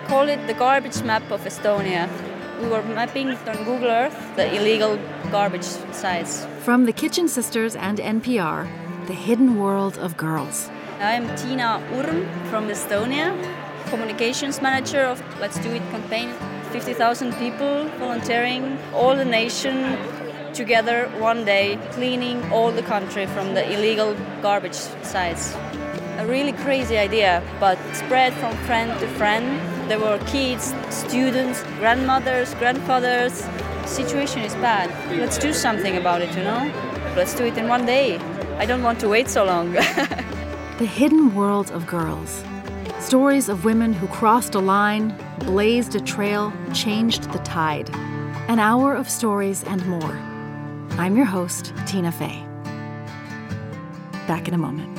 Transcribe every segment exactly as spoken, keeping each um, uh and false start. We call it the garbage map of Estonia. We were mapping it on Google Earth, the illegal garbage sites. From The Kitchen Sisters and N P R, The Hidden World of Girls. I'm Tina Urm from Estonia, communications manager of Let's Do It campaign. fifty thousand people volunteering, all the nation together one day, cleaning all the country from the illegal garbage sites. A really crazy idea, but spread from friend to friend. There were kids, students, grandmothers, grandfathers. The situation is bad. Let's do something about it, you know? Let's do it in one day. I don't want to wait so long. The Hidden World of Girls. Stories of women who crossed a line, blazed a trail, changed the tide. An hour of stories and more. I'm your host, Tina Fey. Back in a moment.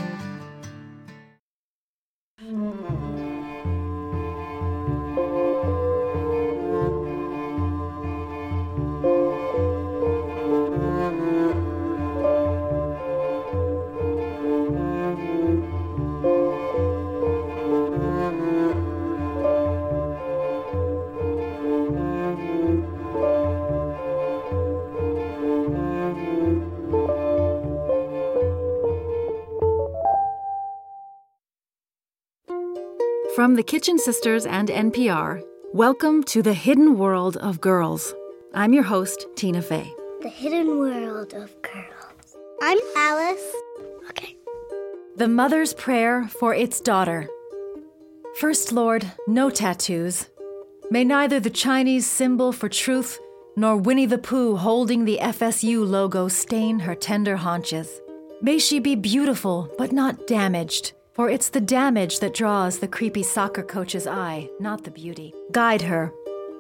From The Kitchen Sisters and N P R, welcome to The Hidden World of Girls. I'm your host, Tina Fey. The Hidden World of Girls. I'm Alice. Okay. The Mother's Prayer for Its Daughter. First Lord, no tattoos. May neither the Chinese symbol for truth nor Winnie the Pooh holding the F S U logo stain her tender haunches. May she be beautiful but not damaged. For it's the damage that draws the creepy soccer coach's eye, not the beauty. Guide her,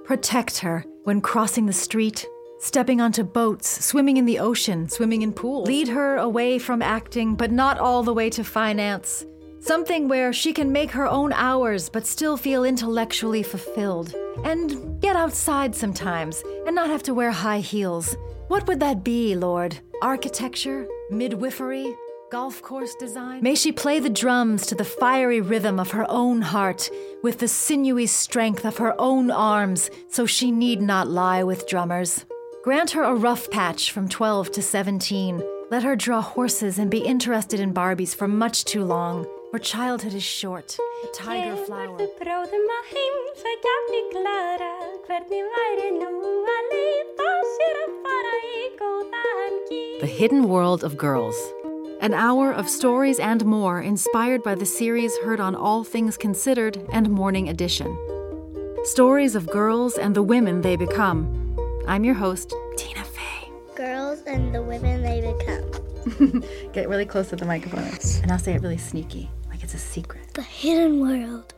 protect her when crossing the street, stepping onto boats, swimming in the ocean, swimming in pools. Lead her away from acting, but not all the way to finance. Something where she can make her own hours, but still feel intellectually fulfilled. And get outside sometimes, and not have to wear high heels. What would that be, Lord? Architecture? Midwifery? Golf course design. May she play the drums to the fiery rhythm of her own heart, with the sinewy strength of her own arms, so she need not lie with drummers. Grant her a rough patch from twelve to seventeen. Let her draw horses and be interested in Barbies for much too long, for childhood is short. A tiger flower. The Hidden World of Girls. An hour of stories and more inspired by the series heard on All Things Considered and Morning Edition. Stories of girls and the women they become. I'm your host, Tina Fey. Girls and the women they become. Get really close to the microphone, and I'll say it really sneaky, like it's a secret. The Hidden World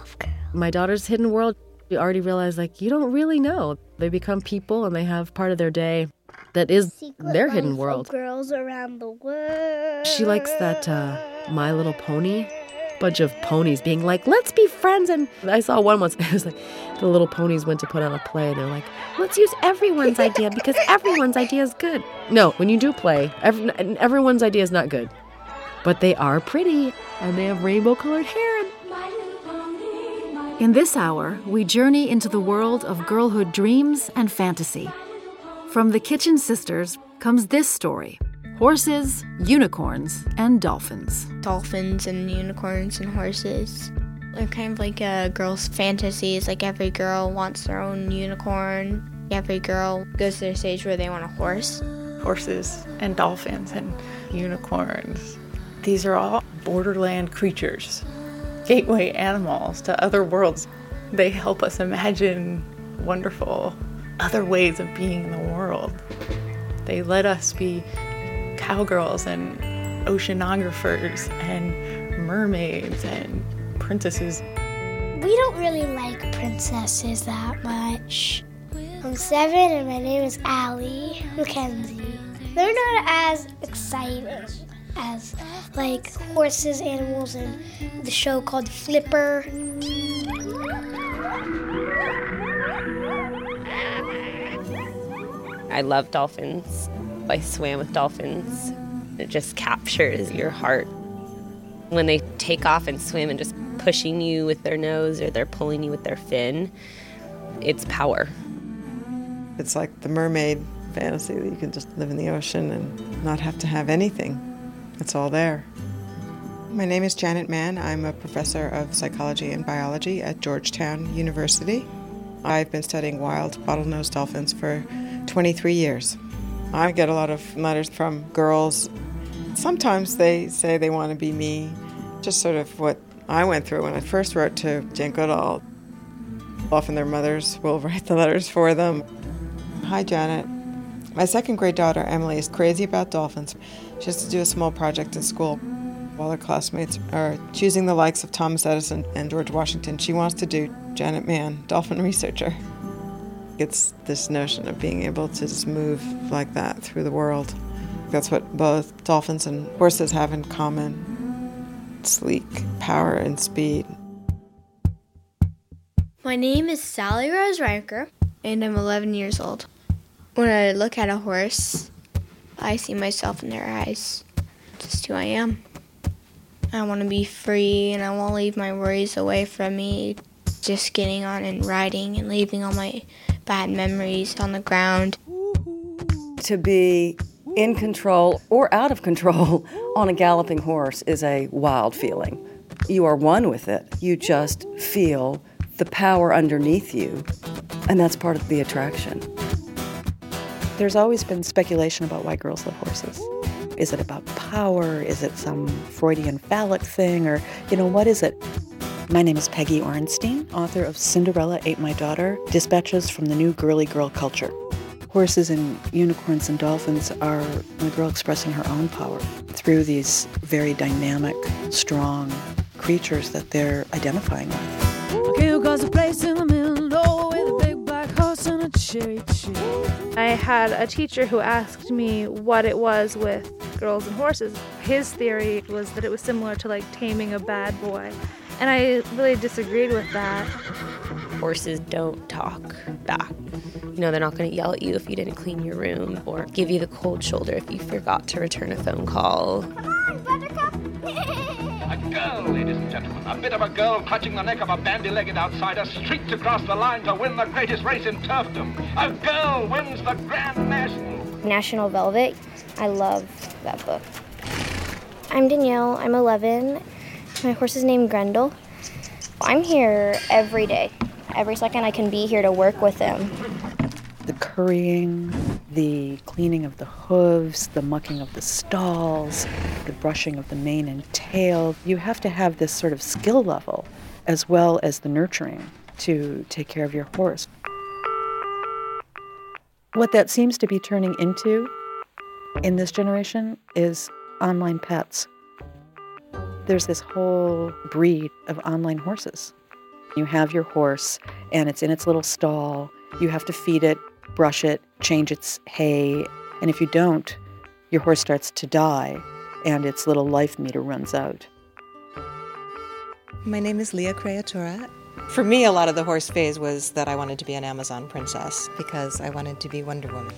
of Girls. My daughter's hidden world, you already realize, like, you don't really know. They become people, and they have part of their day that is Secret their hidden world. Girls around the world. She likes that uh, My Little Pony. Bunch of ponies being like, let's be friends. And I saw one once. It was like the little ponies went to put on a play. And they're like, let's use everyone's idea because everyone's idea is good. No, when you do play, every, everyone's idea is not good. But they are pretty. And they have rainbow-colored hair. My little pony, my In this hour, we journey into the world of girlhood dreams and fantasy. From The Kitchen Sisters comes this story. Horses, unicorns, and dolphins. Dolphins and unicorns and horses. They're kind of like a girl's fantasies. Like every girl wants their own unicorn. Every girl goes to their stage where they want a horse. Horses and dolphins and unicorns. These are all borderland creatures. Gateway animals to other worlds. They help us imagine wonderful other ways of being in the world. They let us be cowgirls and oceanographers and mermaids and princesses. We don't really like princesses that much. I'm seven and my name is Allie Mackenzie. They're not as exciting as like horses, animals, and the show called Flipper. I love dolphins. I swam with dolphins. It just captures your heart. when they take off and swim and just pushing you with their nose or they're pulling you with their fin, it's power. It's like the mermaid fantasy that you can just live in the ocean and not have to have anything. It's all there. My name is Janet Mann. I'm a professor of psychology and biology at Georgetown University. I've been studying wild bottlenose dolphins for twenty-three years. I get a lot of letters from girls. Sometimes they say they want to be me, just sort of what I went through when I first wrote to Jane Goodall. Often their mothers will write the letters for them. Hi, Janet. My second grade daughter, Emily, is crazy about dolphins. She has to do a small project in school. While her classmates are choosing the likes of Thomas Edison and George Washington, she wants to do Janet Mann, dolphin researcher. It's this notion of being able to just move like that through the world. That's what both dolphins and horses have in common. Sleek, power, and speed. My name is Sally Rose Ranker, and I'm eleven years old. When I look at a horse, I see myself in their eyes. Just who I am. I want to be free, and I won't leave my worries away from me. Just getting on and riding and leaving all my bad memories on the ground. To be in control or out of control on a galloping horse is a wild feeling. You are one with it. You just feel the power underneath you, and that's part of the attraction. There's always been speculation about why girls love horses. Is it about power? Is it some Freudian phallic thing? Or, you know, what is it? My name is Peggy Orenstein, author of Cinderella Ate My Daughter, Dispatches from the New Girly Girl Culture. Horses and unicorns and dolphins are the girl expressing her own power through these very dynamic, strong creatures that they're identifying with. Goes a place in the middle, oh, with a big black horse and a cherry tree. I had a teacher who asked me what it was with girls and horses. His theory was that it was similar to like taming a bad boy. And I really disagreed with that. Horses don't talk back. You know, they're not going to yell at you if you didn't clean your room or give you the cold shoulder if you forgot to return a phone call. Come on, Buttercup! A girl, ladies and gentlemen, a bit of a girl clutching the neck of a bandy-legged outsider streaked across the line to win the greatest race in turfdom. A girl wins the Grand National. National Velvet. I love that book. I'm Danielle. I'm eleven. My horse is named Grendel. I'm here every day. Every second I can be here to work with him. The currying, the cleaning of the hooves, the mucking of the stalls, the brushing of the mane and tail. You have to have this sort of skill level as well as the nurturing to take care of your horse. What that seems to be turning into in this generation is online pets. There's this whole breed of online horses. You have your horse, and it's in its little stall. You have to feed it, brush it, change its hay. And if you don't, your horse starts to die, and its little life meter runs out. My name is Leah Creatura. For me, a lot of the horse phase was that I wanted to be an Amazon princess because I wanted to be Wonder Woman.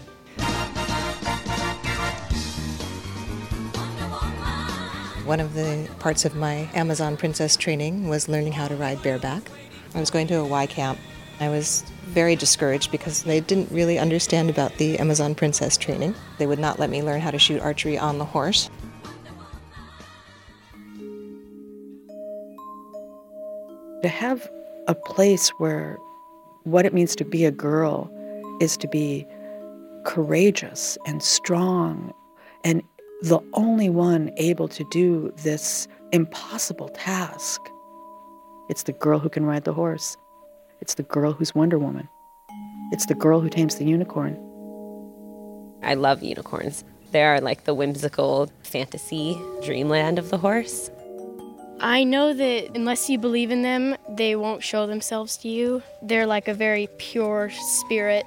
One of the parts of my Amazon princess training was learning how to ride bareback. I was going to a Y camp. I was very discouraged because they didn't really understand about the Amazon princess training. They would not let me learn how to shoot archery on the horse. To have a place where what it means to be a girl is to be courageous and strong and the only one able to do this impossible task. It's the girl who can ride the horse. It's the girl who's Wonder Woman. It's the girl who tames the unicorn. I love unicorns. They are like the whimsical fantasy dreamland of the horse. I know that unless you believe in them, they won't show themselves to you. They're like a very pure spirit.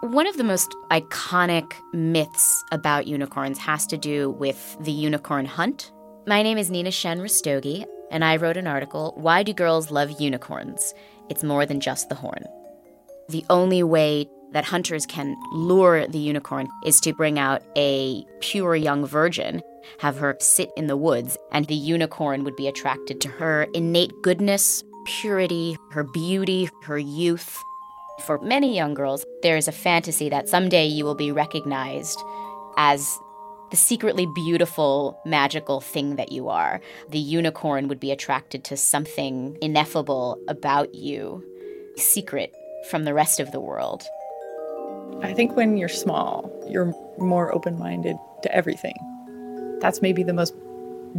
One of the most iconic myths about unicorns has to do with the unicorn hunt. My name is Nina Shen Rastogi, and I wrote an article, Why Do Girls Love Unicorns? It's More Than Just the Horn. The only way that hunters can lure the unicorn is to bring out a pure young virgin have her sit in the woods, and the unicorn would be attracted to her innate goodness, purity, her beauty, her youth. For many young girls, there is a fantasy that someday you will be recognized as the secretly beautiful, magical thing that you are. The unicorn would be attracted to something ineffable about you, secret from the rest of the world. I think when you're small, you're more open-minded to everything. That's maybe the most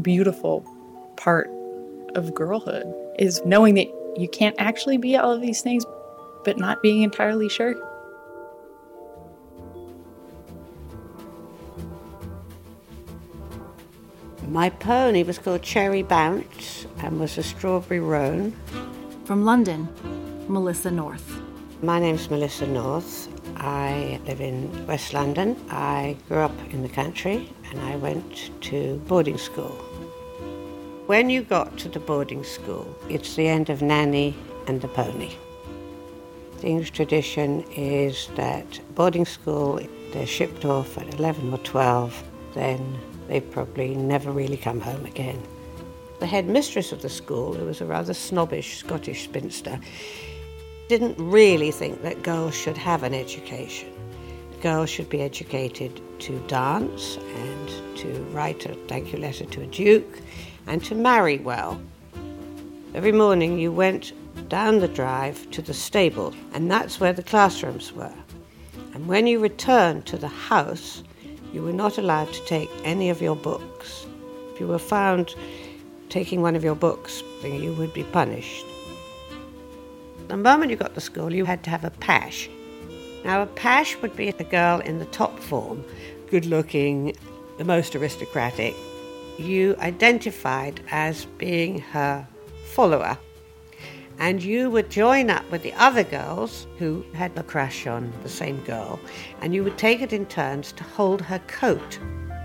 beautiful part of girlhood, is knowing that you can't actually be all of these things, but not being entirely sure. My pony was called Cherry Bounce and was a strawberry roan. From London, Melissa North. My name's Melissa North. I live in West London. I grew up in the country and I went to boarding school. When you got to the boarding school, it's the end of Nanny and the Pony. The English tradition is that boarding school, they're shipped off at eleven or twelve, then they probably never really come home again. The headmistress of the school, who was a rather snobbish Scottish spinster, didn't really think that girls should have an education. Girls should be educated to dance and to write a thank you letter to a duke and to marry well. Every morning you went down the drive to the stable, and that's where the classrooms were. And when you returned to the house, you were not allowed to take any of your books. If you were found taking one of your books, then you would be punished. The moment you got to school, you had to have a pash. Now, a pash would be a girl in the top form, good-looking, the most aristocratic. You identified as being her follower. And you would join up with the other girls who had a crush on the same girl, and you would take it in turns to hold her coat.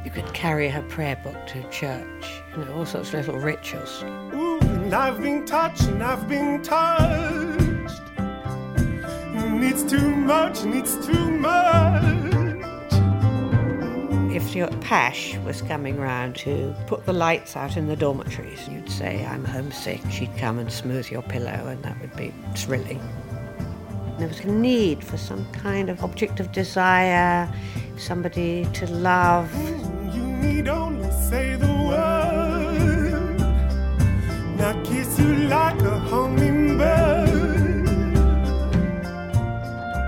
You could carry her prayer book to church, you know, all sorts of little rituals. Ooh, and I've been touched, and I've been touched. Needs too much, needs too much. If your pash was coming round to put the lights out in the dormitories, you'd say, I'm homesick. She'd come and smooth your pillow, and that would be thrilling. There was a need for some kind of object of desire, somebody to love. You need only say the word. Now kiss you like a hummingbird.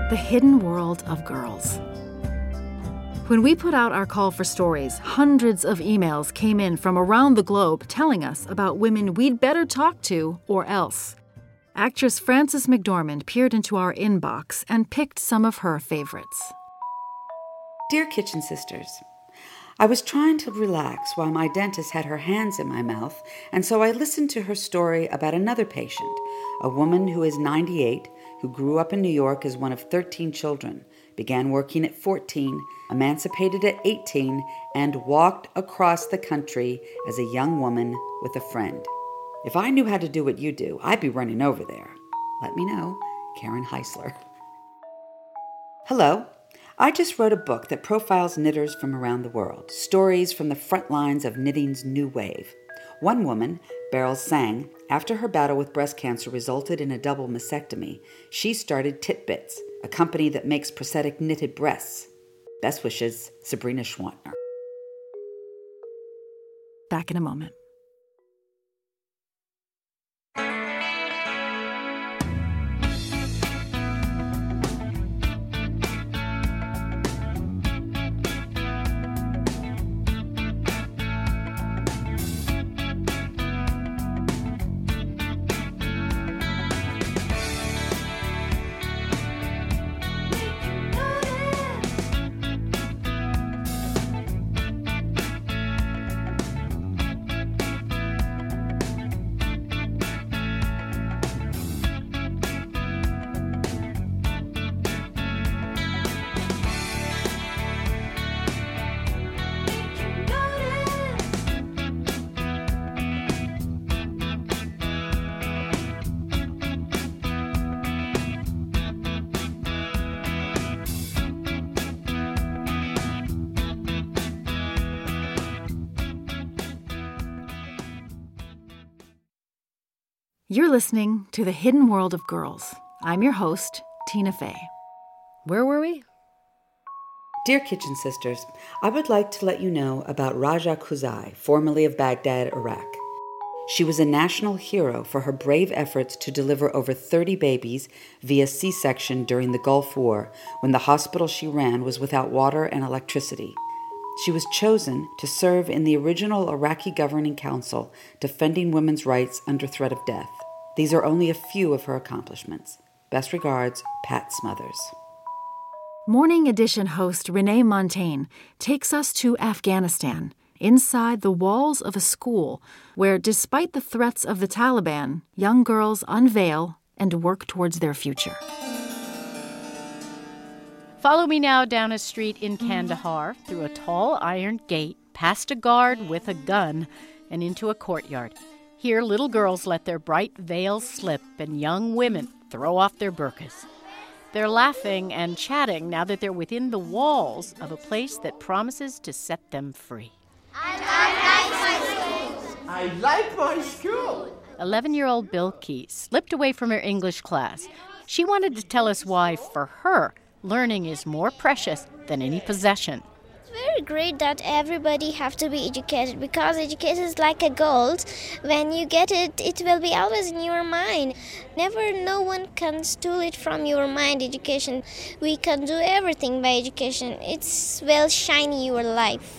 The Hidden World of Girls. When we put out our call for stories, hundreds of emails came in from around the globe telling us about women we'd better talk to or else. Actress Frances McDormand peered into our inbox and picked some of her favorites. Dear Kitchen Sisters, I was trying to relax while my dentist had her hands in my mouth, and so I listened to her story about another patient, a woman who is ninety-eight, who grew up in New York as one of thirteen children, began working at fourteen, emancipated at eighteen, and walked across the country as a young woman with a friend. If I knew how to do what you do, I'd be running over there. Let me know. Karen Heisler. Hello. I just wrote a book that profiles knitters from around the world, stories from the front lines of knitting's new wave. One woman, Beryl Sang, after her battle with breast cancer resulted in a double mastectomy, she started Titbits, a company that makes prosthetic knitted breasts. Best wishes, Sabrina Schwantner. Back in a moment. You're listening to The Hidden World of Girls. I'm your host, Tina Fey. Where were we? Dear Kitchen Sisters, I would like to let you know about Raja Quzai, formerly of Baghdad, Iraq. She was a national hero for her brave efforts to deliver over thirty babies via C-section during the Gulf War, when the hospital she ran was without water and electricity. She was chosen to serve in the original Iraqi Governing Council, defending women's rights under threat of death. These are only a few of her accomplishments. Best regards, Pat Smothers. Morning Edition host Renee Montaigne takes us to Afghanistan, inside the walls of a school where, despite the threats of the Taliban, young girls unveil and work towards their future. Follow me now down a street in Kandahar, through a tall iron gate, past a guard with a gun, and into a courtyard. Here, little girls let their bright veils slip, and young women throw off their burqas. They're laughing and chatting now that they're within the walls of a place that promises to set them free. I like my school. I like my school. eleven-year-old Bilki slipped away from her English class. She wanted to tell us why, for her, learning is more precious than any possession. It's very great that everybody have to be educated, because education is like a gold. When you get it, it will be always in your mind. Never no one can steal it from your mind, education. We can do everything by education. It will shine your life.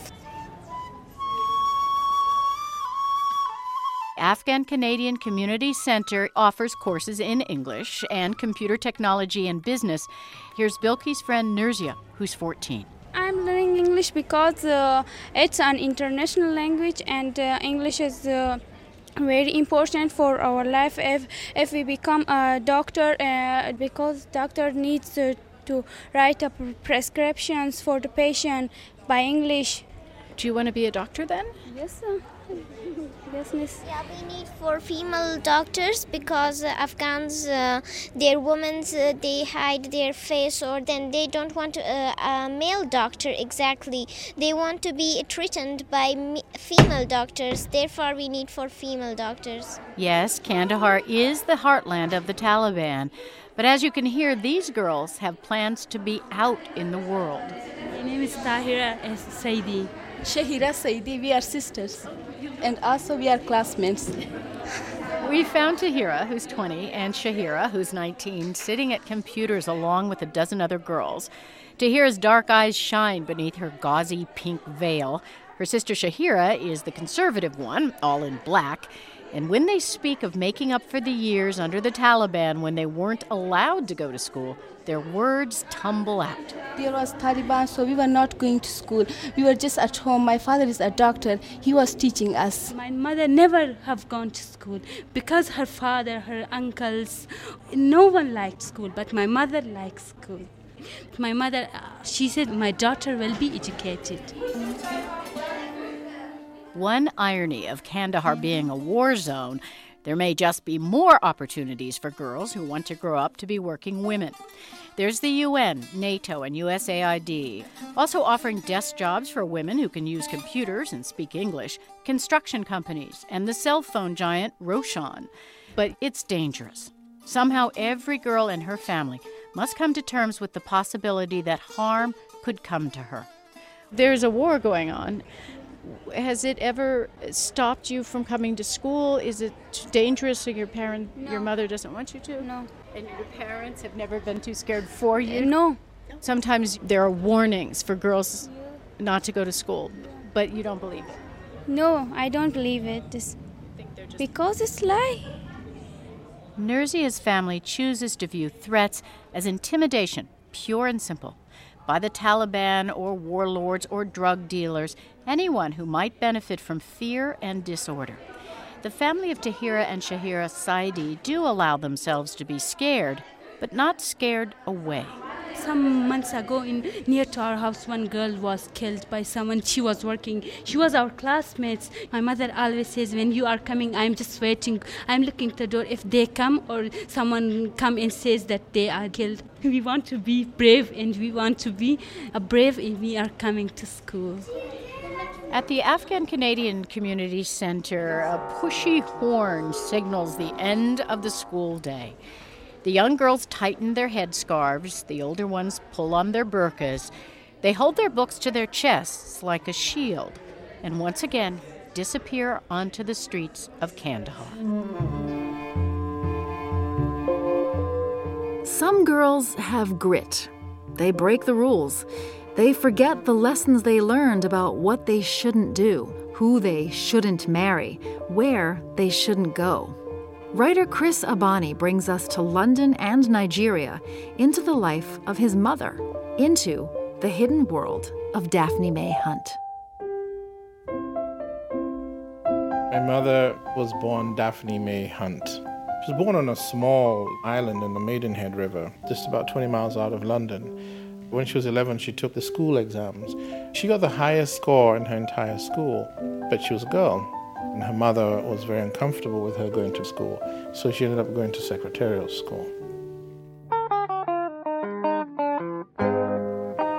Afghan Canadian Community Center offers courses in English and computer technology and business. Here's Bilki's friend Nurzia, who's fourteen. I'm learning English because uh, it's an international language, and uh, English is uh, very important for our life. If if we become a doctor, uh, because doctor needs uh, to write up prescriptions for the patient by English. Do you want to be a doctor then? Yes, sir. Yes, miss. Yeah, we need for female doctors, because uh, Afghans, uh, their women, uh, they hide their face, or then they don't want to, uh, a male doctor exactly. They want to be treated by me- female doctors. Therefore, we need for female doctors. Yes, Kandahar is the heartland of the Taliban. But as you can hear, these girls have plans to be out in the world. My name is Tahira Saidi. Shahira Saidi, we are sisters. And also we are classmates. We found Tahira, who's twenty, and Shahira, who's nineteen, sitting at computers along with a dozen other girls. Tahira's dark eyes shine beneath her gauzy pink veil. Her sister Shahira is the conservative one, all in black. And when they speak of making up for the years under the Taliban when they weren't allowed to go to school, their words tumble out. There was Taliban, so we were not going to school. We were just at home. My father is a doctor. He was teaching us. My mother never have gone to school because her father, her uncles, no one liked school, but my mother liked school. My mother, she said, my daughter will be educated. One irony of Kandahar being a war zone, there may just be more opportunities for girls who want to grow up to be working women. There's the U N, NATO, and U S A I D, also offering desk jobs for women who can use computers and speak English, construction companies, and the cell phone giant Roshan. But it's dangerous. Somehow every girl and her family must come to terms with the possibility that harm could come to her. There's a war going on. Has it ever stopped you from coming to school? Is it dangerous, so your parent, no. Your mother doesn't want you to? No. And your parents have never been too scared for you? No. Sometimes there are warnings for girls not to go to school, but you don't believe it? No, I don't believe it. It's think they're just because it's lie. Nurzia's family chooses to view threats as intimidation, pure and simple, by the Taliban or warlords or drug dealers, anyone who might benefit from fear and disorder. The family of Tahira and Shahira Saidi do allow themselves to be scared, but not scared away. Some months ago, in near to our house, one girl was killed by someone. She was working. She was our classmates. My mother always says, when you are coming, I'm just waiting. I'm looking at the door. If they come or someone come and says that they are killed, we want to be brave, and we want to be brave, and we are coming to school. At the Afghan Canadian Community Center, a pushy horn signals the end of the school day. The young girls tighten their headscarves, the older ones pull on their burqas. They hold their books to their chests like a shield, and once again disappear onto the streets of Kandahar. Some girls have grit. They break the rules. They forget the lessons they learned about what they shouldn't do, who they shouldn't marry, where they shouldn't go. Writer Chris Abani brings us to London and Nigeria, into the life of his mother, into the hidden world of Daphne May Hunt. My mother was born Daphne May Hunt. She was born on a small island in the Maidenhead River, just about twenty miles out of London. When she was eleven, she took the school exams. She got the highest score in her entire school, but she was a girl, and her mother was very uncomfortable with her going to school, so she ended up going to secretarial school.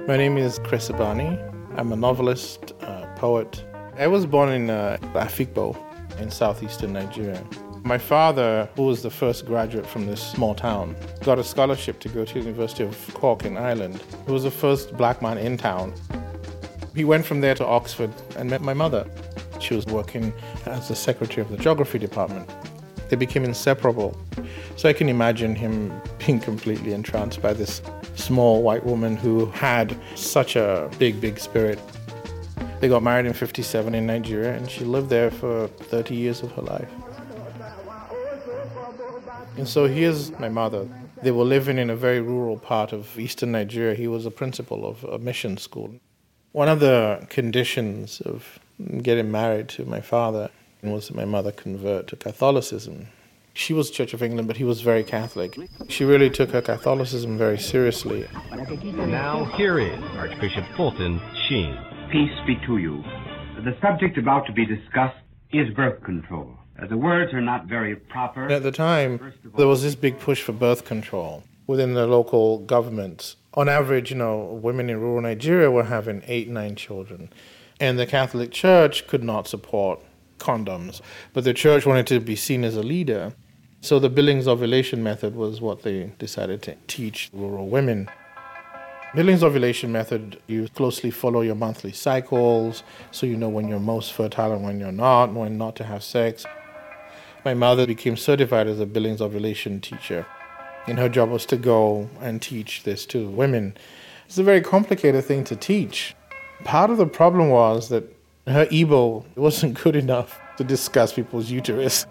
My name is Chris Abani. I'm a novelist, a poet. I was born in uh, Afikpo in southeastern Nigeria. My father, who was the first graduate from this small town, got a scholarship to go to the University of Cork in Ireland. He was the first black man in town. He went from there to Oxford and met my mother. She was working as the secretary of the geography department. They became inseparable. So I can imagine him being completely entranced by this small white woman who had such a big, big spirit. They got married in fifty-seven in Nigeria, and she lived there for thirty years of her life. And so here's my mother. They were living in a very rural part of eastern Nigeria. He was a principal of a mission school. One of the conditions of getting married to my father was that my mother convert to Catholicism. She was Church of England, but he was very Catholic. She really took her Catholicism very seriously. Now here is Archbishop Fulton Sheen. Peace be to you. The subject about to be discussed is birth control. The words are not very proper. At the time, there was this big push for birth control within the local government. On average, you know, women in rural Nigeria were having eight, nine children. And the Catholic Church could not support condoms. But the church wanted to be seen as a leader. So the Billings Ovulation Method was what they decided to teach rural women. Billings Ovulation Method, you closely follow your monthly cycles, so you know when you're most fertile and when you're not, and when not to have sex. My mother became certified as a Billings ovulation teacher, and her job was to go and teach this to women. It's a very complicated thing to teach. Part of the problem was that her Igbo wasn't good enough to discuss people's uterus.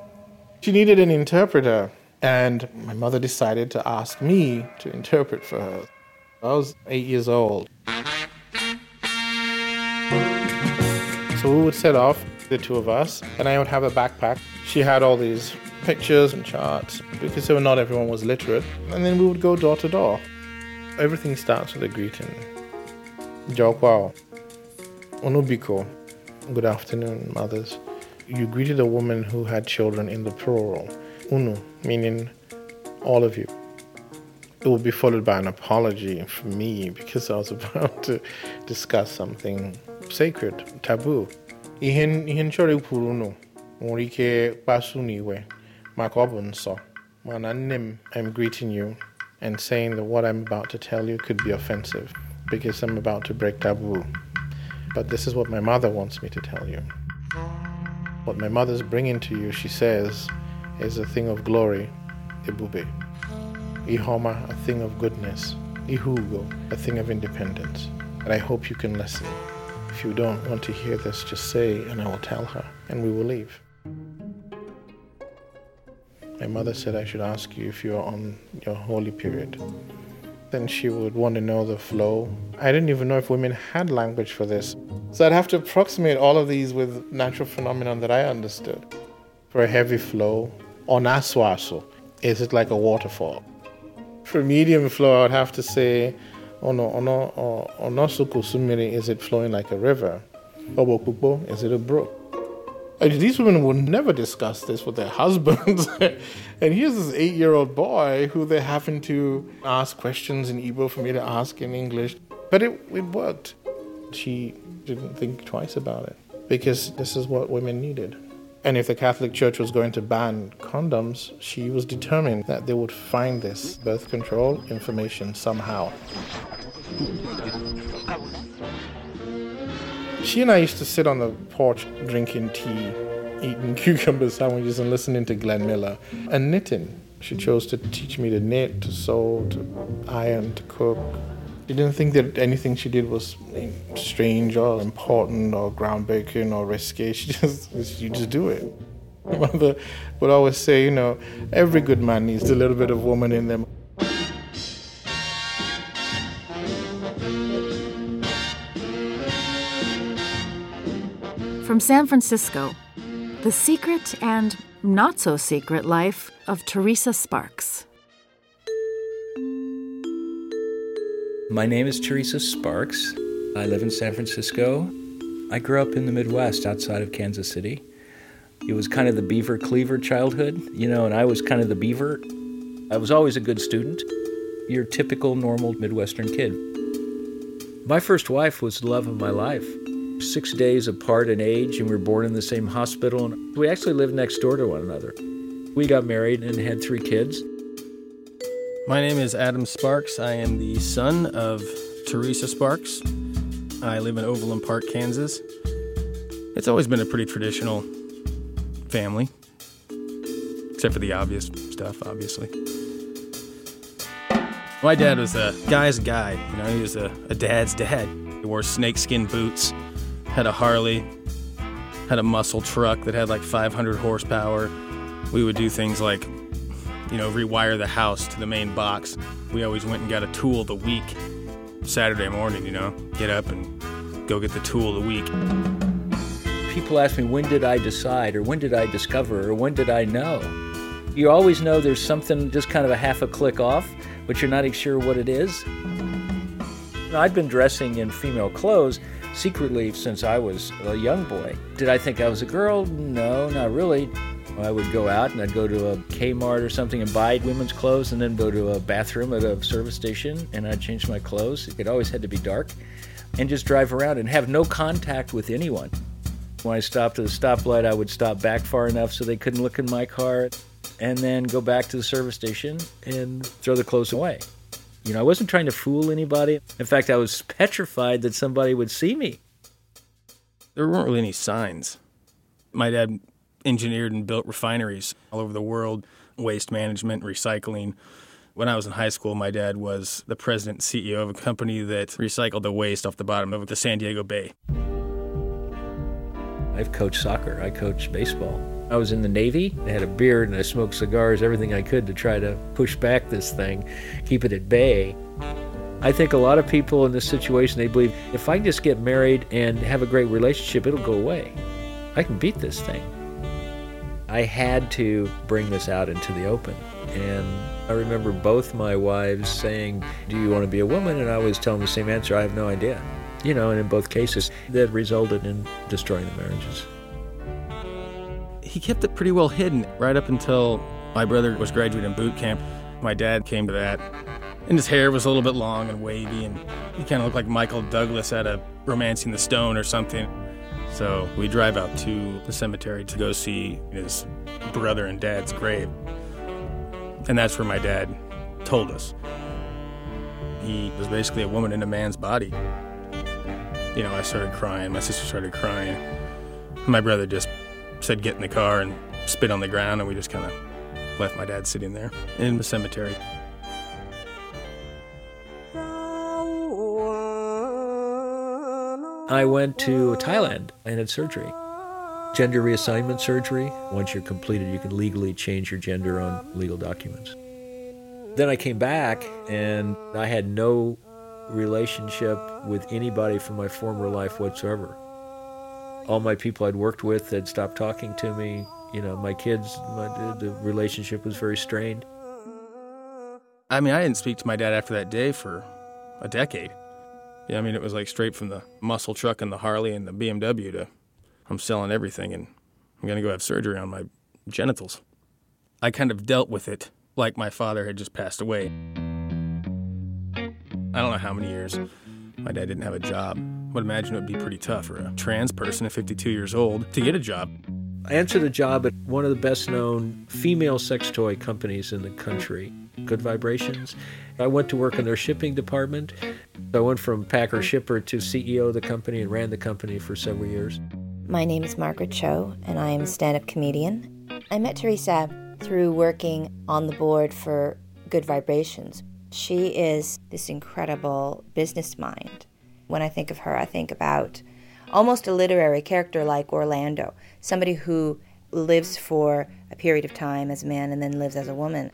She needed an interpreter, and my mother decided to ask me to interpret for her. I was eight years old. So we would set off, the two of us, and I would have a backpack. She had all these pictures and charts, because not everyone was literate. And then we would go door to door. Everything starts with a greeting. Jokwao. Onubiko. Good afternoon, mothers. You greeted a woman who had children in the plural. Unu, meaning all of you. It would be followed by an apology from me, because I was about to discuss something sacred, taboo. I'm greeting you and saying that what I'm about to tell you could be offensive because I'm about to break taboo. But this is what my mother wants me to tell you. What my mother's bringing to you, she says, is a thing of glory, Ebube. Ihoma, a thing of goodness. Ihugo, a thing of independence. And I hope you can listen. If you don't want to hear this, just say, and I will tell her, and we will leave. My mother said I should ask you if you are on your holy period. Then she would want to know the flow. I didn't even know if women had language for this. So I'd have to approximate all of these with natural phenomenon that I understood. For a heavy flow, onaswaso, is it like a waterfall? For medium flow, I would have to say, ono ono onosukosumiri, is it flowing like a river? Obokupo, is it a brook? These women would never discuss this with their husbands. And here's this eight-year-old boy who they're having to ask questions in Igbo for me to ask in English. But it, it worked. She didn't think twice about it. because this is what women needed. And if the Catholic Church was going to ban condoms, she was determined that they would find this birth control information somehow. She and I used to sit on the porch drinking tea, eating cucumber sandwiches and listening to Glenn Miller and knitting. She chose to teach me to knit, to sew, to iron, to cook. She didn't think that anything she did was strange or important or groundbreaking or risky. She just, you just do it. My mother would always say, you know, every good man needs a little bit of woman in them. From San Francisco, the secret and not-so-secret life of Teresa Sparks. My name is Teresa Sparks. I live in San Francisco. I grew up in the Midwest outside of Kansas City. It was kind of the beaver cleaver childhood, you know, and I was kind of the beaver. I was always a good student, your typical normal Midwestern kid. My first wife was the love of my life. Six days apart in age, and we were born in the same hospital, and we actually lived next door to one another. We got married and had three kids. My name is Adam Sparks. I am the son of Teresa Sparks. I live in Overland Park, Kansas. It's always been a pretty traditional family, except for the obvious stuff, obviously. My dad was a guy's guy. You know, he was a, a dad's dad. He wore snakeskin boots, had a Harley, had a muscle truck that had like five hundred horsepower. We would do things like, you know, rewire the house to the main box. We always went and got a tool of the week. Saturday morning, you know, get up and go get the tool of the week. People ask me, when did I decide, or when did I discover, or when did I know? You always know there's something just kind of a half a click off, but you're not sure what it is. I'd been dressing in female clothes secretly since I was a young boy. Did I think I was a girl? No, not really. I would go out and I'd go to a Kmart or something and buy women's clothes and then go to a bathroom at a service station and I'd change my clothes. It always had to be dark. And just drive around and have no contact with anyone. When I stopped at the stoplight, I would stop back far enough so they couldn't look in my car and then go back to the service station and throw the clothes away. You know, I wasn't trying to fool anybody. In fact, I was petrified that somebody would see me. There weren't really any signs. My dad engineered and built refineries all over the world, waste management, recycling. When I was in high school, my dad was the president and C E O of a company that recycled the waste off the bottom of the San Diego Bay. I've coached soccer. I coached baseball. I was in the Navy. I had a beard and I smoked cigars, everything I could to try to push back this thing, keep it at bay. I think a lot of people in this situation, they believe, if I just get married and have a great relationship, it'll go away. I can beat this thing. I had to bring this out into the open. And I remember both my wives saying, do you want to be a woman? And I always tell them the same answer, I have no idea. You know, and in both cases, that resulted in destroying the marriages. He kept it pretty well hidden right up until my brother was graduating boot camp. My dad came to that, and his hair was a little bit long and wavy, and he kind of looked like Michael Douglas out of Romancing the Stone or something. So we drive out to the cemetery to go see his brother and dad's grave. And that's where my dad told us. He was basically a woman in a man's body. You know, I started crying. My sister started crying. My brother just said, get in the car, and spit on the ground. And we just kind of left my dad sitting there in the cemetery. I went to Thailand and had surgery. Gender reassignment surgery. Once you're completed, you can legally change your gender on legal documents. Then I came back, and I had no relationship with anybody from my former life whatsoever. All my people I'd worked with had stopped talking to me. You know, my kids, my, the relationship was very strained. I mean, I didn't speak to my dad after that day for a decade. Yeah, I mean, it was like straight from the muscle truck and the Harley and the B M W to I'm selling everything and I'm going to go have surgery on my genitals. I kind of dealt with it like my father had just passed away. I don't know how many years. My dad didn't have a job. would imagine it would be pretty tough for a trans person at fifty-two years old to get a job. I answered a job at one of the best-known female sex toy companies in the country, Good Vibrations. I went to work in their shipping department. I went from packer shipper to C E O of the company and ran the company for several years. My name is Margaret Cho, and I am a stand-up comedian. I met Teresa through working on the board for Good Vibrations. She is this incredible business mind. When I think of her, I think about almost a literary character like Orlando, somebody who lives for a period of time as a man and then lives as a woman.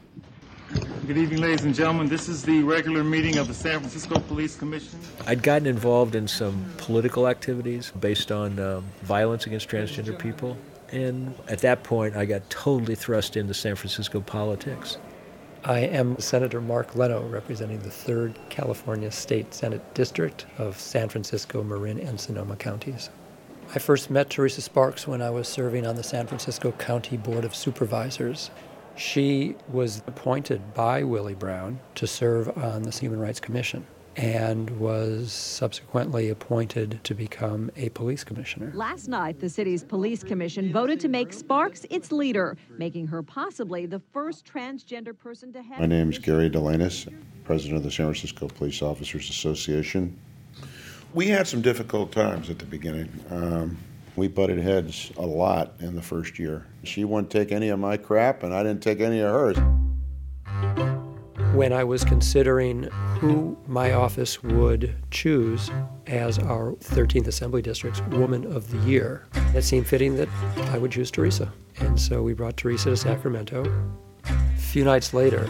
Good evening, ladies and gentlemen. This is the regular meeting of the San Francisco Police Commission. I'd gotten involved in some political activities based on um, violence against transgender people. And at that point, I got totally thrust into San Francisco politics. I am Senator Mark Leno, representing the third California State Senate District of San Francisco, Marin, and Sonoma counties. I first met Teresa Sparks when I was serving on the San Francisco County Board of Supervisors. She was appointed by Willie Brown to serve on the Human Rights Commission and was subsequently appointed to become a police commissioner. Last night, the city's police commission voted to make Sparks its leader, making her possibly the first transgender person to have... My name is Gary Delanis, president of the San Francisco Police Officers Association. We had some difficult times at the beginning. Um, we butted heads a lot in the first year. She wouldn't take any of my crap, and I didn't take any of hers. When I was considering who my office would choose as our thirteenth Assembly District's Woman of the Year, it seemed fitting that I would choose Teresa. And so we brought Teresa to Sacramento. A few nights later,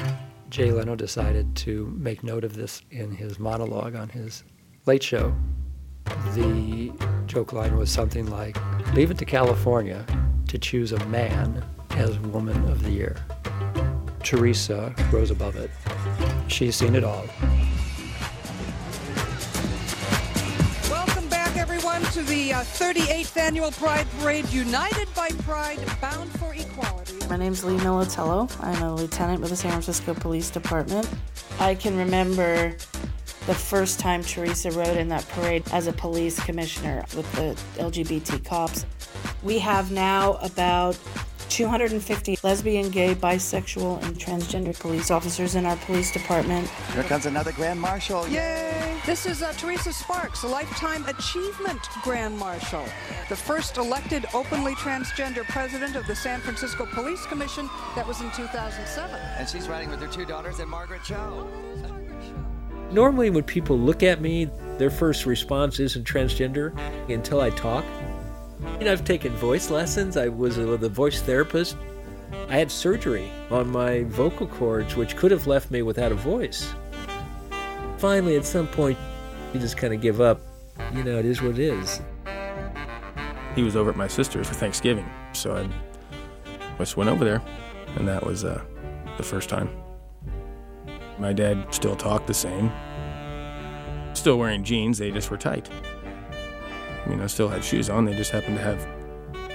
Jay Leno decided to make note of this in his monologue on his Late Show. The joke line was something like, "Leave it to California to choose a man as Woman of the Year." Teresa rose above it. She's seen it all. Welcome back, everyone, to the uh, thirty-eighth Annual Pride Parade, united by pride, bound for equality. My name's Lee Nolotello. I'm a lieutenant with the San Francisco Police Department. I can remember the first time Teresa rode in that parade as a police commissioner with the L G B T cops. We have now about two hundred fifty lesbian, gay, bisexual, and transgender police officers in our police department. Here comes another Grand Marshal. Yay! This is uh, Teresa Sparks, a Lifetime Achievement Grand Marshal, the first elected openly transgender president of the San Francisco Police Commission. That was in two thousand seven. And she's riding with her two daughters and Margaret Cho. Normally when people look at me, their first response isn't transgender until I talk. And I've taken voice lessons. I was a, the voice therapist. I had surgery on my vocal cords, which could have left me without a voice. Finally, at some point, you just kind of give up. You know, it is what it is. He was over at my sister's for Thanksgiving, so I just went over there, and that was uh, the first time. My dad still talked the same. Still wearing jeans, they just were tight. You know, still had shoes on, they just happened to have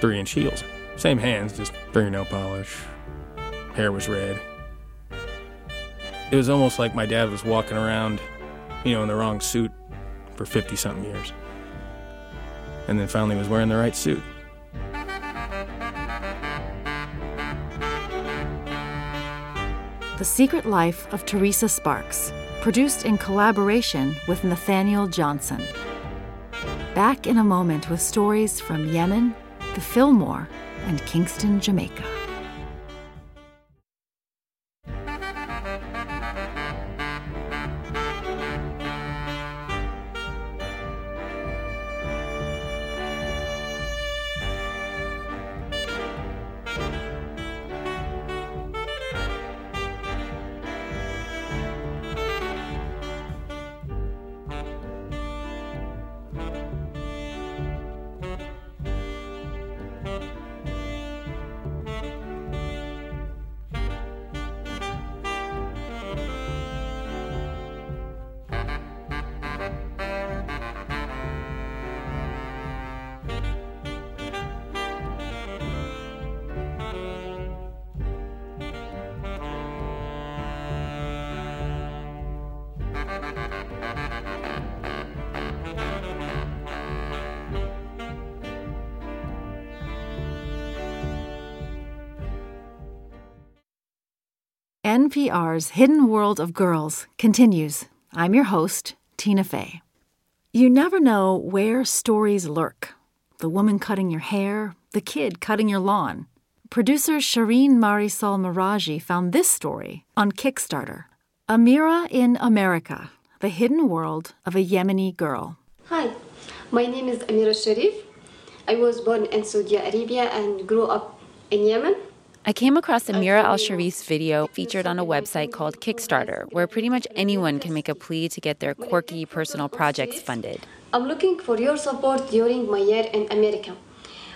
three-inch heels. Same hands, just fingernail polish. Hair was red. It was almost like my dad was walking around, you know, in the wrong suit for fifty-something years. And then finally was wearing the right suit. The Secret Life of Teresa Sparks, produced in collaboration with Nathaniel Johnson. Back in a moment with stories from Yemen, the Fillmore, and Kingston, Jamaica. N P R's Hidden World of Girls continues. I'm your host, Tina Fey. You never know where stories lurk. The woman cutting your hair, the kid cutting your lawn. Producer Shireen Marisol Meraji found this story on Kickstarter. Amira in America, the hidden world of a Yemeni girl. Hi, my name is Amira Sharif. I was born in Saudi Arabia and grew up in Yemen. I came across Amira al-Sharif's video featured on a website called Kickstarter, where pretty much anyone can make a plea to get their quirky personal projects funded. I'm looking for your support during my year in America.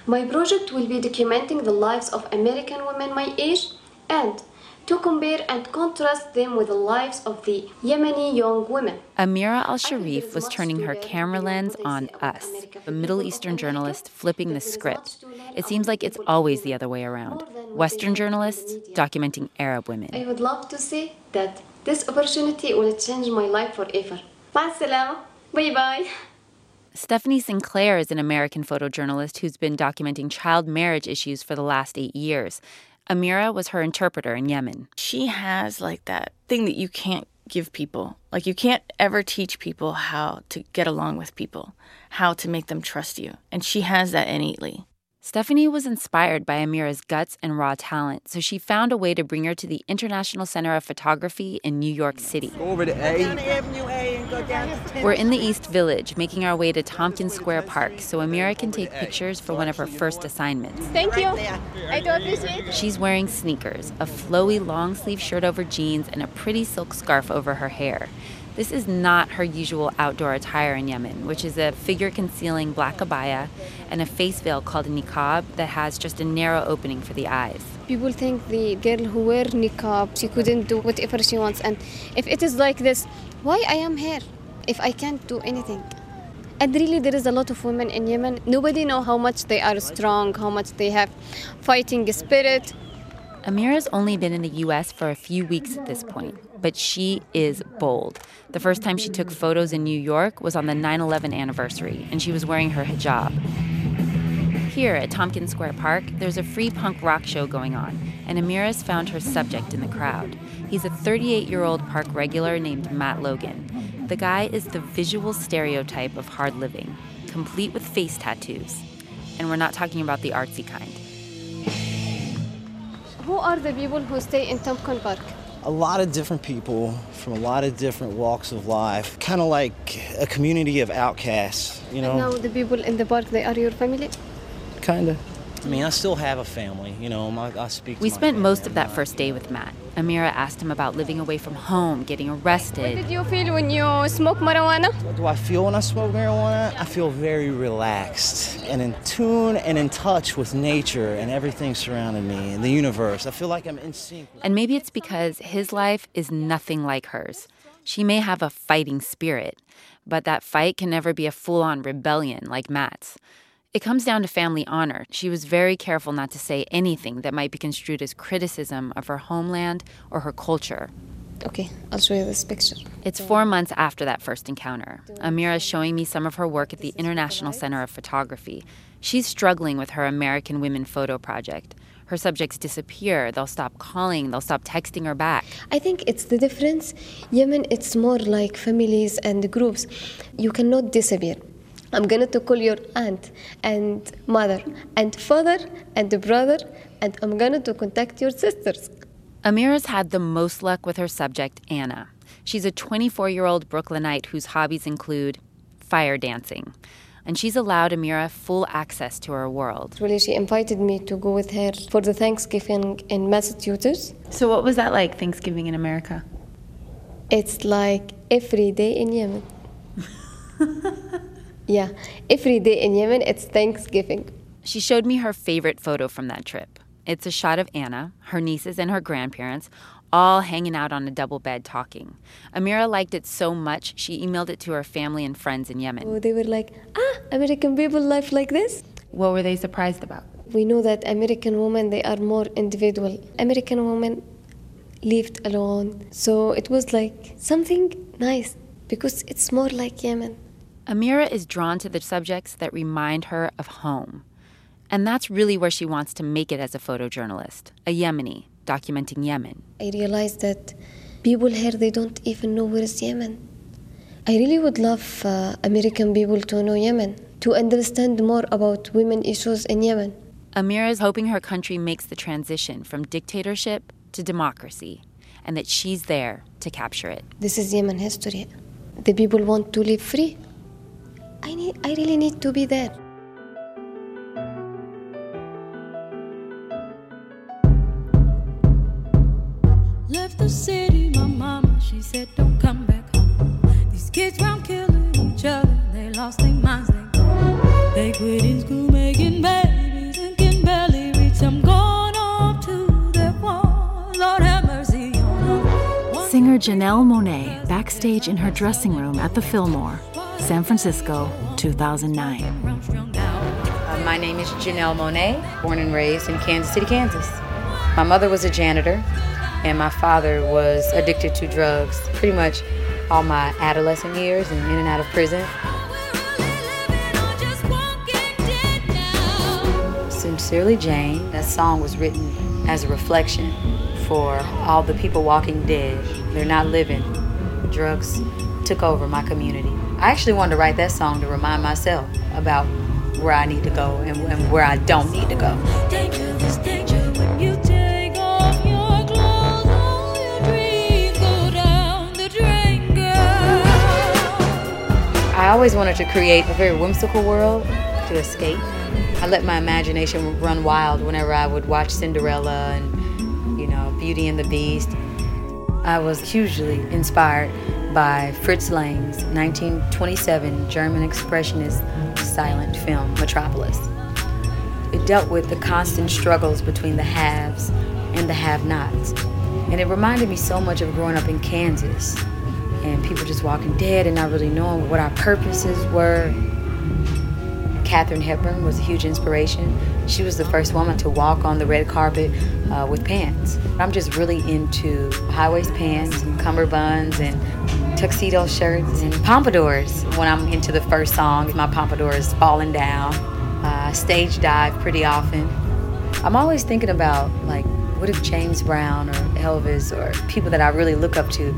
My project will be documenting the lives of American women my age and to compare and contrast them with the lives of the Yemeni young women. Amira al-Sharif was turning her camera lens on us, a Middle Eastern journalist flipping the script. It seems like it's always the other way around. Western journalists documenting Arab women. I would love to say that this opportunity will change my life forever. Ma'a bye-bye. Stephanie Sinclair is an American photojournalist who's been documenting child marriage issues for the last eight years. Amira was her interpreter in Yemen. She has, like, that thing that you can't give people. Like, you can't ever teach people how to get along with people, how to make them trust you. And she has that innately. Stephanie was inspired by Amira's guts and raw talent, so she found a way to bring her to the International Center of Photography in New York City. Over to A. Down to Avenue A and go down to We're in the East Village, making our way to Tompkins Square Park, so Amira can take pictures for one of her first assignments. Thank you. I do appreciate it. She's wearing sneakers, a flowy long-sleeve shirt over jeans, and a pretty silk scarf over her hair. This is not her usual outdoor attire in Yemen, which is a figure-concealing black abaya and a face veil called a niqab that has just a narrow opening for the eyes. People think the girl who wears niqab, she couldn't do whatever she wants. And if it is like this, why I am here if I can't do anything? And really, there is a lot of women in Yemen. Nobody knows how much they are strong, how much they have fighting spirit. Amira's only been in the U S for a few weeks at this point, but she is bold. The first time she took photos in New York was on the nine eleven anniversary, and she was wearing her hijab. Here at Tompkins Square Park, there's a free punk rock show going on, and Amira's found her subject in the crowd. He's a thirty-eight-year-old park regular named Matt Logan. The guy is the visual stereotype of hard living, complete with face tattoos. And we're not talking about the artsy kind. Who are the people who stay in Tompkins Park? A lot of different people from a lot of different walks of life, kind of like a community of outcasts, you know. And now the people in the park, they are your family? Kind of. I mean, I still have a family, you know. My, I speak. We to spent most of that first day with Matt. Amira asked him about living away from home, getting arrested. What did you feel when you smoke marijuana? What do I feel when I smoke marijuana? I feel very relaxed and in tune and in touch with nature and everything surrounding me and the universe. I feel like I'm in sync. And maybe it's because his life is nothing like hers. She may have a fighting spirit, but that fight can never be a full-on rebellion like Matt's. It comes down to family honor. She was very careful not to say anything that might be construed as criticism of her homeland or her culture. Okay, I'll show you this picture. It's four months after that first encounter. Amira's showing me some of her work at the International Center of Photography. She's struggling with her American Women photo project. Her subjects disappear. They'll stop calling. They'll stop texting her back. I think it's the difference. Yemen, it's more like families and groups. You cannot disappear. I'm going to call your aunt and mother and father and brother, and I'm going to contact your sisters. Amira's had the most luck with her subject, Anna. She's a twenty-four-year-old Brooklynite whose hobbies include fire dancing. And she's allowed Amira full access to her world. Really, she invited me to go with her for the Thanksgiving in Massachusetts. So what was that like, Thanksgiving in America? It's like every day in Yemen. Yeah, every day in Yemen, it's Thanksgiving. She showed me her favorite photo from that trip. It's a shot of Anna, her nieces, and her grandparents, all hanging out on a double bed talking. Amira liked it so much, she emailed it to her family and friends in Yemen. Oh, they were like, ah, American people live like this? What were they surprised about? We know that American women, they are more individual. American women lived alone. So it was like something nice, because it's more like Yemen. Amira is drawn to the subjects that remind her of home. And that's really where she wants to make it as a photojournalist, a Yemeni, documenting Yemen. I realized that people here, they don't even know where is Yemen. I really would love uh, American people to know Yemen, to understand more about women issues in Yemen. Amira is hoping her country makes the transition from dictatorship to democracy, and that she's there to capture it. This is Yemen history. The people want to live free. I need, I really need to be there. Left the city, my mama, she said, don't come back home. These kids round killing each other, they lost their minds, they gone. They quit in school making babies and can barely reach some goal. Singer Janelle Monáe backstage in her dressing room at the Fillmore, San Francisco, two thousand nine. Uh, my name is Janelle Monáe, born and raised in Kansas City, Kansas. My mother was a janitor, and my father was addicted to drugs pretty much all my adolescent years and in and out of prison. Sincerely Jane, that song was written as a reflection for all the people walking dead. They're not living. Drugs took over my community. I actually wanted to write that song to remind myself about where I need to go and, and where I don't need to go. I always wanted to create a very whimsical world to escape. I let my imagination run wild whenever I would watch Cinderella and you know, Beauty and the Beast. I was hugely inspired by Fritz Lang's nineteen twenty-seven German Expressionist silent film, Metropolis. It dealt with the constant struggles between the haves and the have-nots. And it reminded me so much of growing up in Kansas and people just walking dead and not really knowing what our purposes were. Katharine Hepburn was a huge inspiration. She was the first woman to walk on the red carpet uh, with pants. I'm just really into high-waist pants and cummerbunds and tuxedo shirts and pompadours. When I'm into the first song, my pompadour is falling down. I uh, stage dive pretty often. I'm always thinking about, like, what if James Brown or Elvis or people that I really look up to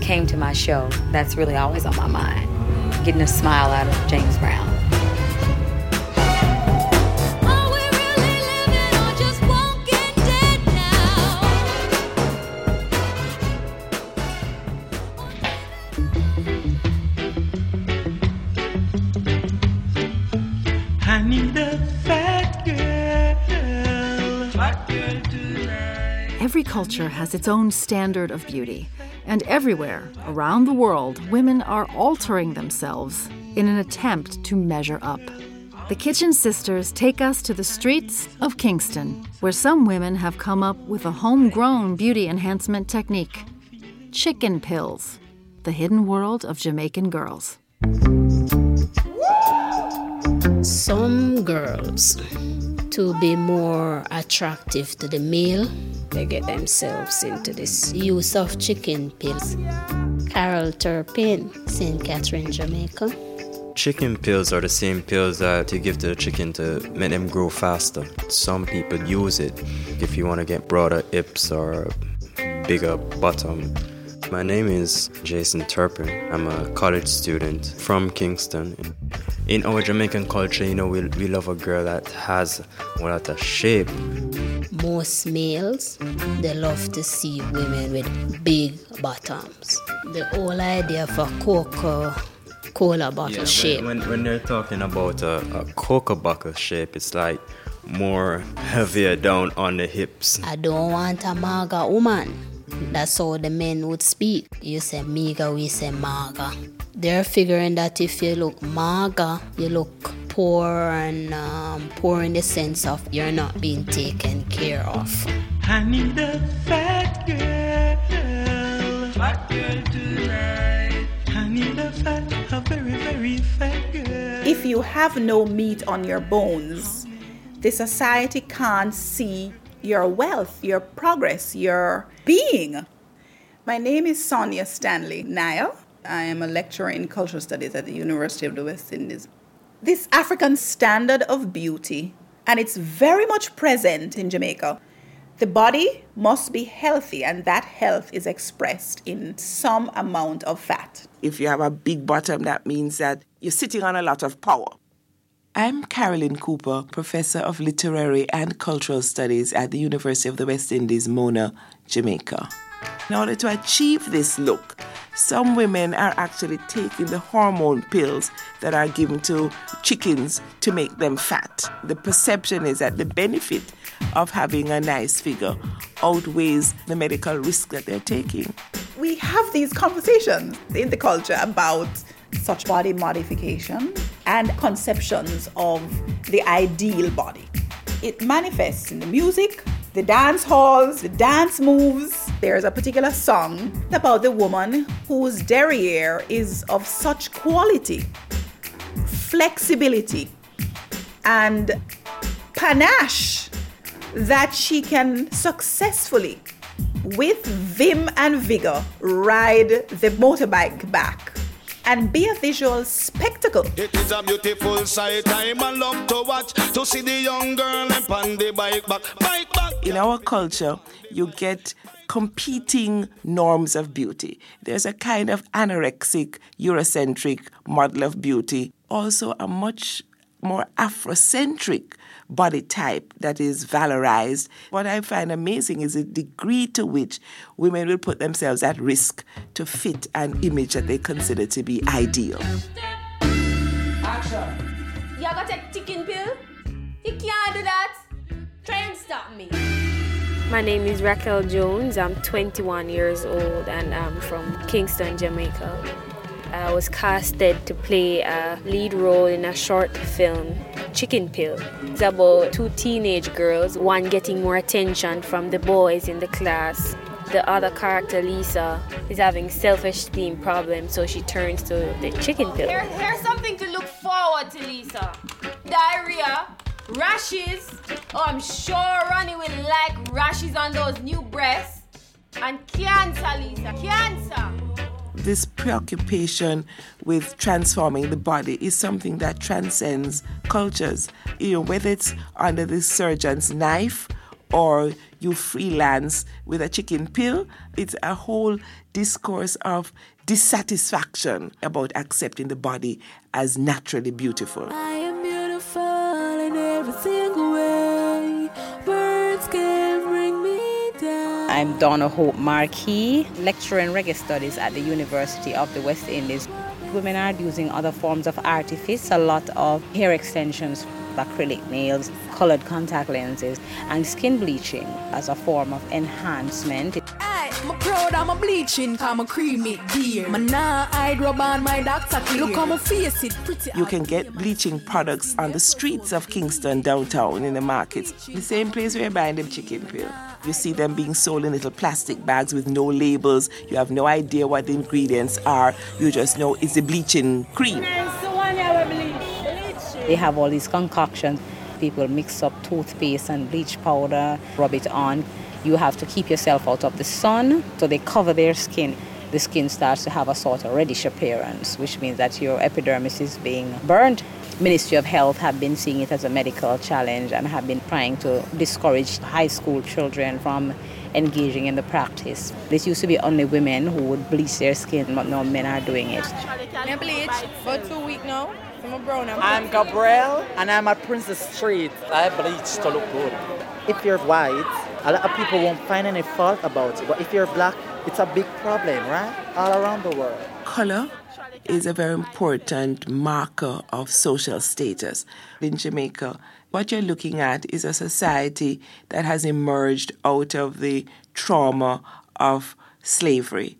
came to my show? That's really always on my mind, getting a smile out of James Brown. Every culture has its own standard of beauty, and everywhere around the world, women are altering themselves in an attempt to measure up. The Kitchen Sisters take us to the streets of Kingston, where some women have come up with a homegrown beauty enhancement technique, chicken pills, the hidden world of Jamaican girls. Some girls, to be more attractive to the male, they get themselves into this use of chicken pills. Carol Turpin, Saint Catherine, Jamaica. Chicken pills are the same pills that you give to the chicken to make them grow faster. Some people use it if you want to get broader hips or bigger bottom. My name is Jason Turpin. I'm a college student from Kingston. In our Jamaican culture, you know, we, we love a girl that has a lot of shape. Most males, they love to see women with big bottoms. The whole idea of a Coca-Cola bottle yeah, shape. When, when they're talking about a, a Coca bottle shape, it's like more heavier down on the hips. I don't want a maga woman. That's how the men would speak. You say miga, we say maga. They're figuring that if you look maga, you look poor and um, poor in the sense of you're not being taken care of. I need a fat girl, fat girl tonight. I need a fat, a very, very fat girl. If you have no meat on your bones, the society can't see your wealth, your progress, your being. My name is Sonia Stanley Nile. I am a lecturer in cultural studies at the University of the West Indies. This African standard of beauty, and it's very much present in Jamaica, The body must be healthy, and that health is expressed in some amount of fat. If you have a big bottom, that means that you're sitting on a lot of power. I'm Carolyn Cooper, Professor of Literary and Cultural Studies at the University of the West Indies, Mona, Jamaica. In order to achieve this look, some women are actually taking the hormone pills that are given to chickens to make them fat. The perception is that the benefit of having a nice figure outweighs the medical risk that they're taking. We have these conversations in the culture about such body modification and conceptions of the ideal body. It manifests in the music, the dance halls, the dance moves. There's a particular song about the woman whose derriere is of such quality, flexibility, and panache that she can successfully, with vim and vigor, ride the motorbike back and be a visual spectacle. It is a beautiful sight. I'm a love to watch, to see the young girl and pan the bike back, bike back. In our culture, you get competing norms of beauty. There's a kind of anorexic, Eurocentric model of beauty. Also a much more Afrocentric body type that is valorized. What I find amazing is the degree to which women will put themselves at risk to fit an image that they consider to be ideal. Action. You gotta take chicken pill? You can't do that. Try and stop me. My name is Raquel Jones. I'm twenty-one years old and I'm from Kingston, Jamaica. I was casted to play a lead role in a short film, Chicken Pill. It's about two teenage girls, one getting more attention from the boys in the class. The other character, Lisa, is having selfish esteem problems, so she turns to the chicken pill. Here, here's something to look forward to, Lisa. Diarrhea, rashes. Oh, I'm sure Ronnie will like rashes on those new breasts. And cancer, Lisa, cancer. This preoccupation with transforming the body is something that transcends cultures. You know, whether it's under the surgeon's knife or you freelance with a chicken pill, it's a whole discourse of dissatisfaction about accepting the body as naturally beautiful. I am beautiful in every single way. Birds can bring me. I'm Donna Hope Markey, lecturer in reggae studies at the University of the West Indies. Women are using other forms of artifice, a lot of hair extensions, acrylic nails, colored contact lenses, and skin bleaching as a form of enhancement. Aye, I'm proud of my bleaching, I'm a creamy dear. My nah, I'd rub on my doctor clear. Look how my face is pretty. You can get bleaching products on the streets of Kingston downtown in the markets, the same place where you're buying them chicken pill. You see them being sold in little plastic bags with no labels. You have no idea what the ingredients are. You just know it's a bleaching cream. They have all these concoctions. People mix up toothpaste and bleach powder, rub it on. You have to keep yourself out of the sun, so they cover their skin. The skin starts to have a sort of reddish appearance, which means that your epidermis is being burned. Ministry of Health have been seeing it as a medical challenge and have been trying to discourage high school children from engaging in the practice. This used to be only women who would bleach their skin, but now men are doing it. I bleach for two weeks now. I'm, brown, I'm, I'm Gabrielle and I'm at Princess Street. I bleach to look good. If you're white, a lot of people won't find any fault about it, but if you're black, it's a big problem, right? All around the world. Color is a very important marker of social status. In Jamaica, what you're looking at is a society that has emerged out of the trauma of slavery.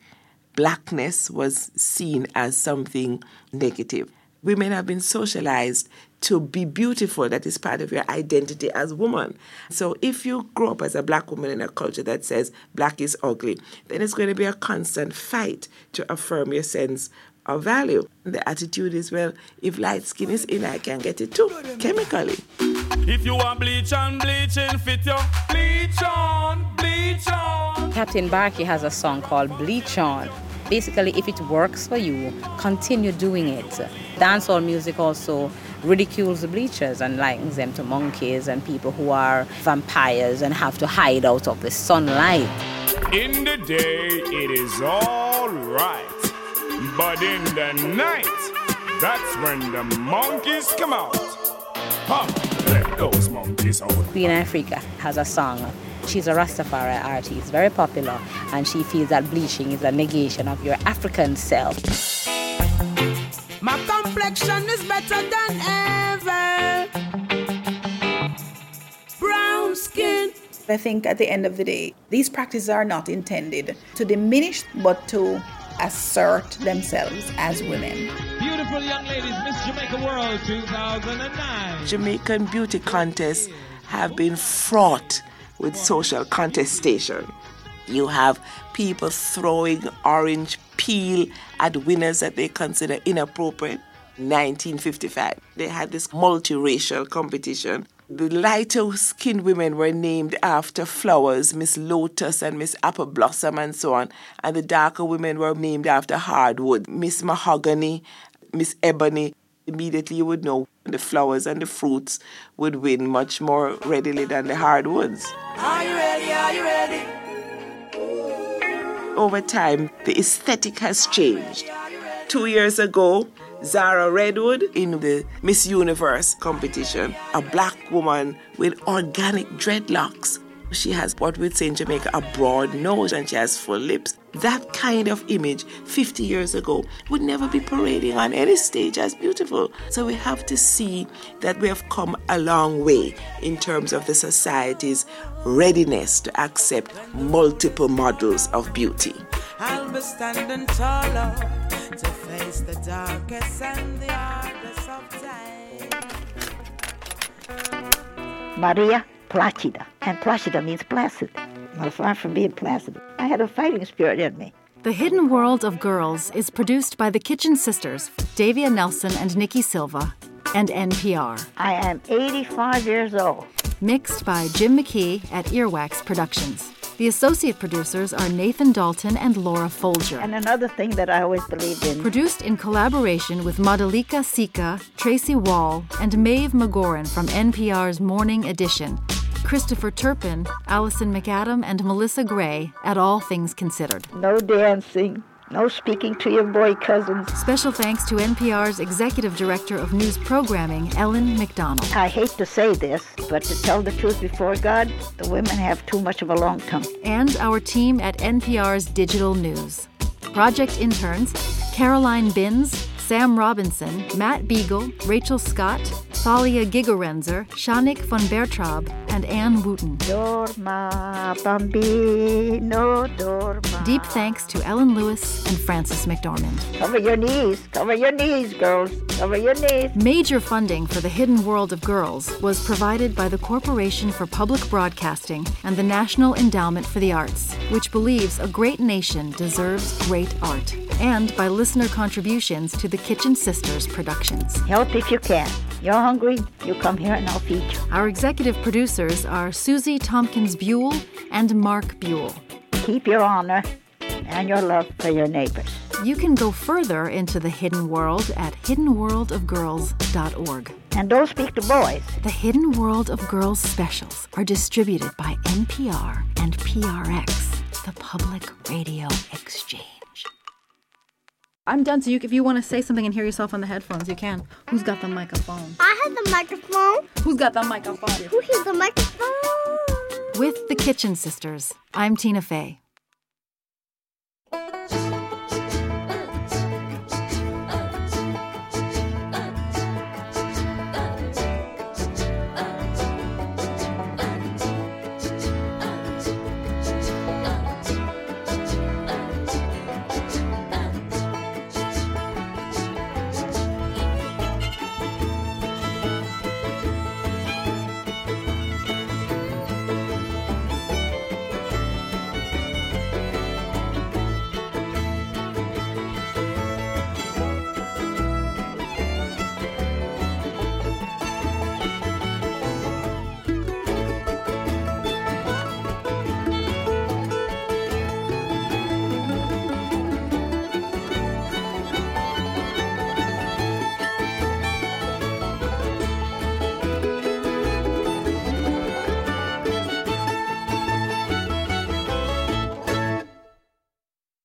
Blackness was seen as something negative. Women have been socialized to be beautiful. That is part of your identity as woman. So if you grow up as a black woman in a culture that says black is ugly, then it's going to be a constant fight to affirm your sense of value. The attitude is, well, if light skin is in, I can get it too, chemically. If you want bleach on, bleach in, fit your bleach on, bleach on. Captain Barkey has a song called Bleach On. Basically, if it works for you, continue doing it. Dancehall music also ridicules the bleachers and likens them to monkeys and people who are vampires and have to hide out of the sunlight. In the day, it is all right. But in the night, that's when the monkeys come out. Pump, let those monkeys out. Queen Africa has a song. She's a Rastafari artist, very popular, and she feels that bleaching is a negation of your African self. My complexion is better than ever. Brown skin. I think at the end of the day, these practices are not intended to diminish, but to assert themselves as women. Beautiful young ladies, Miss Jamaica World two thousand nine. Jamaican beauty contests have been fraught with social contestation. You have people throwing orange peel at winners that they consider inappropriate. nineteen fifty-five, they had this multiracial competition. The lighter-skinned women were named after flowers, Miss Lotus and Miss Apple Blossom and so on, and the darker women were named after hardwood, Miss Mahogany, Miss Ebony. Immediately you would know the flowers and the fruits would win much more readily than the hardwoods. Are you ready? Are you ready? Over time, the aesthetic has changed. Two years ago, Zara Redwood in the Miss Universe competition, a black woman with organic dreadlocks. She has what we'd say in Jamaica a broad nose and she has full lips. That kind of image fifty years ago would never be parading on any stage as beautiful. So we have to see that we have come a long way in terms of the society's readiness to accept multiple models of beauty. I'll be standing taller to face the darkest and the hardest of time. Maria Placida, and Placida means placid. Well, far from being placid, I had a fighting spirit in me. The Hidden World of Girls is produced by the Kitchen Sisters, Davia Nelson and Nikki Silva, and N P R. I am eighty-five years old. Mixed by Jim McKee at Earwax Productions. The associate producers are Nathan Dalton and Laura Folger. And another thing that I always believed in. Produced in collaboration with Madalika Sika, Tracy Wall, and Maeve McGoran from N P R's Morning Edition. Christopher Turpin, Allison McAdam, and Melissa Gray at All Things Considered. No dancing, no speaking to your boy cousins. Special thanks to N P R's Executive Director of News Programming, Ellen McDonald. I hate to say this, but to tell the truth before God, the women have too much of a long tongue. And our team at N P R's Digital News. Project interns, Caroline Binns, Sam Robinson, Matt Beagle, Rachel Scott, Thalia Gigerenzer, Shanik von Bertraub, and Ann Wooten. Dorma, bambino, dorma. Deep thanks to Ellen Lewis and Frances McDormand. Cover your knees, cover your knees, girls, cover your knees. Major funding for The Hidden World of Girls was provided by the Corporation for Public Broadcasting and the National Endowment for the Arts, which believes a great nation deserves great art, and by listener contributions to the Kitchen Sisters Productions. Help if you can. You're hungry, you come here and I'll feed you. Our executive producers are Susie Tompkins Buell and Mark Buell. Keep your honor and your love for your neighbors. You can go further into The Hidden World at hidden world of girls dot org. And don't speak to boys. The Hidden World of Girls specials are distributed by N P R and P R X, the Public Radio Exchange. I'm done, so you, if you want to say something and hear yourself on the headphones, you can. Who's got the microphone? I have the microphone. Who's got the microphone? Who has the microphone? With the Kitchen Sisters, I'm Tina Fey.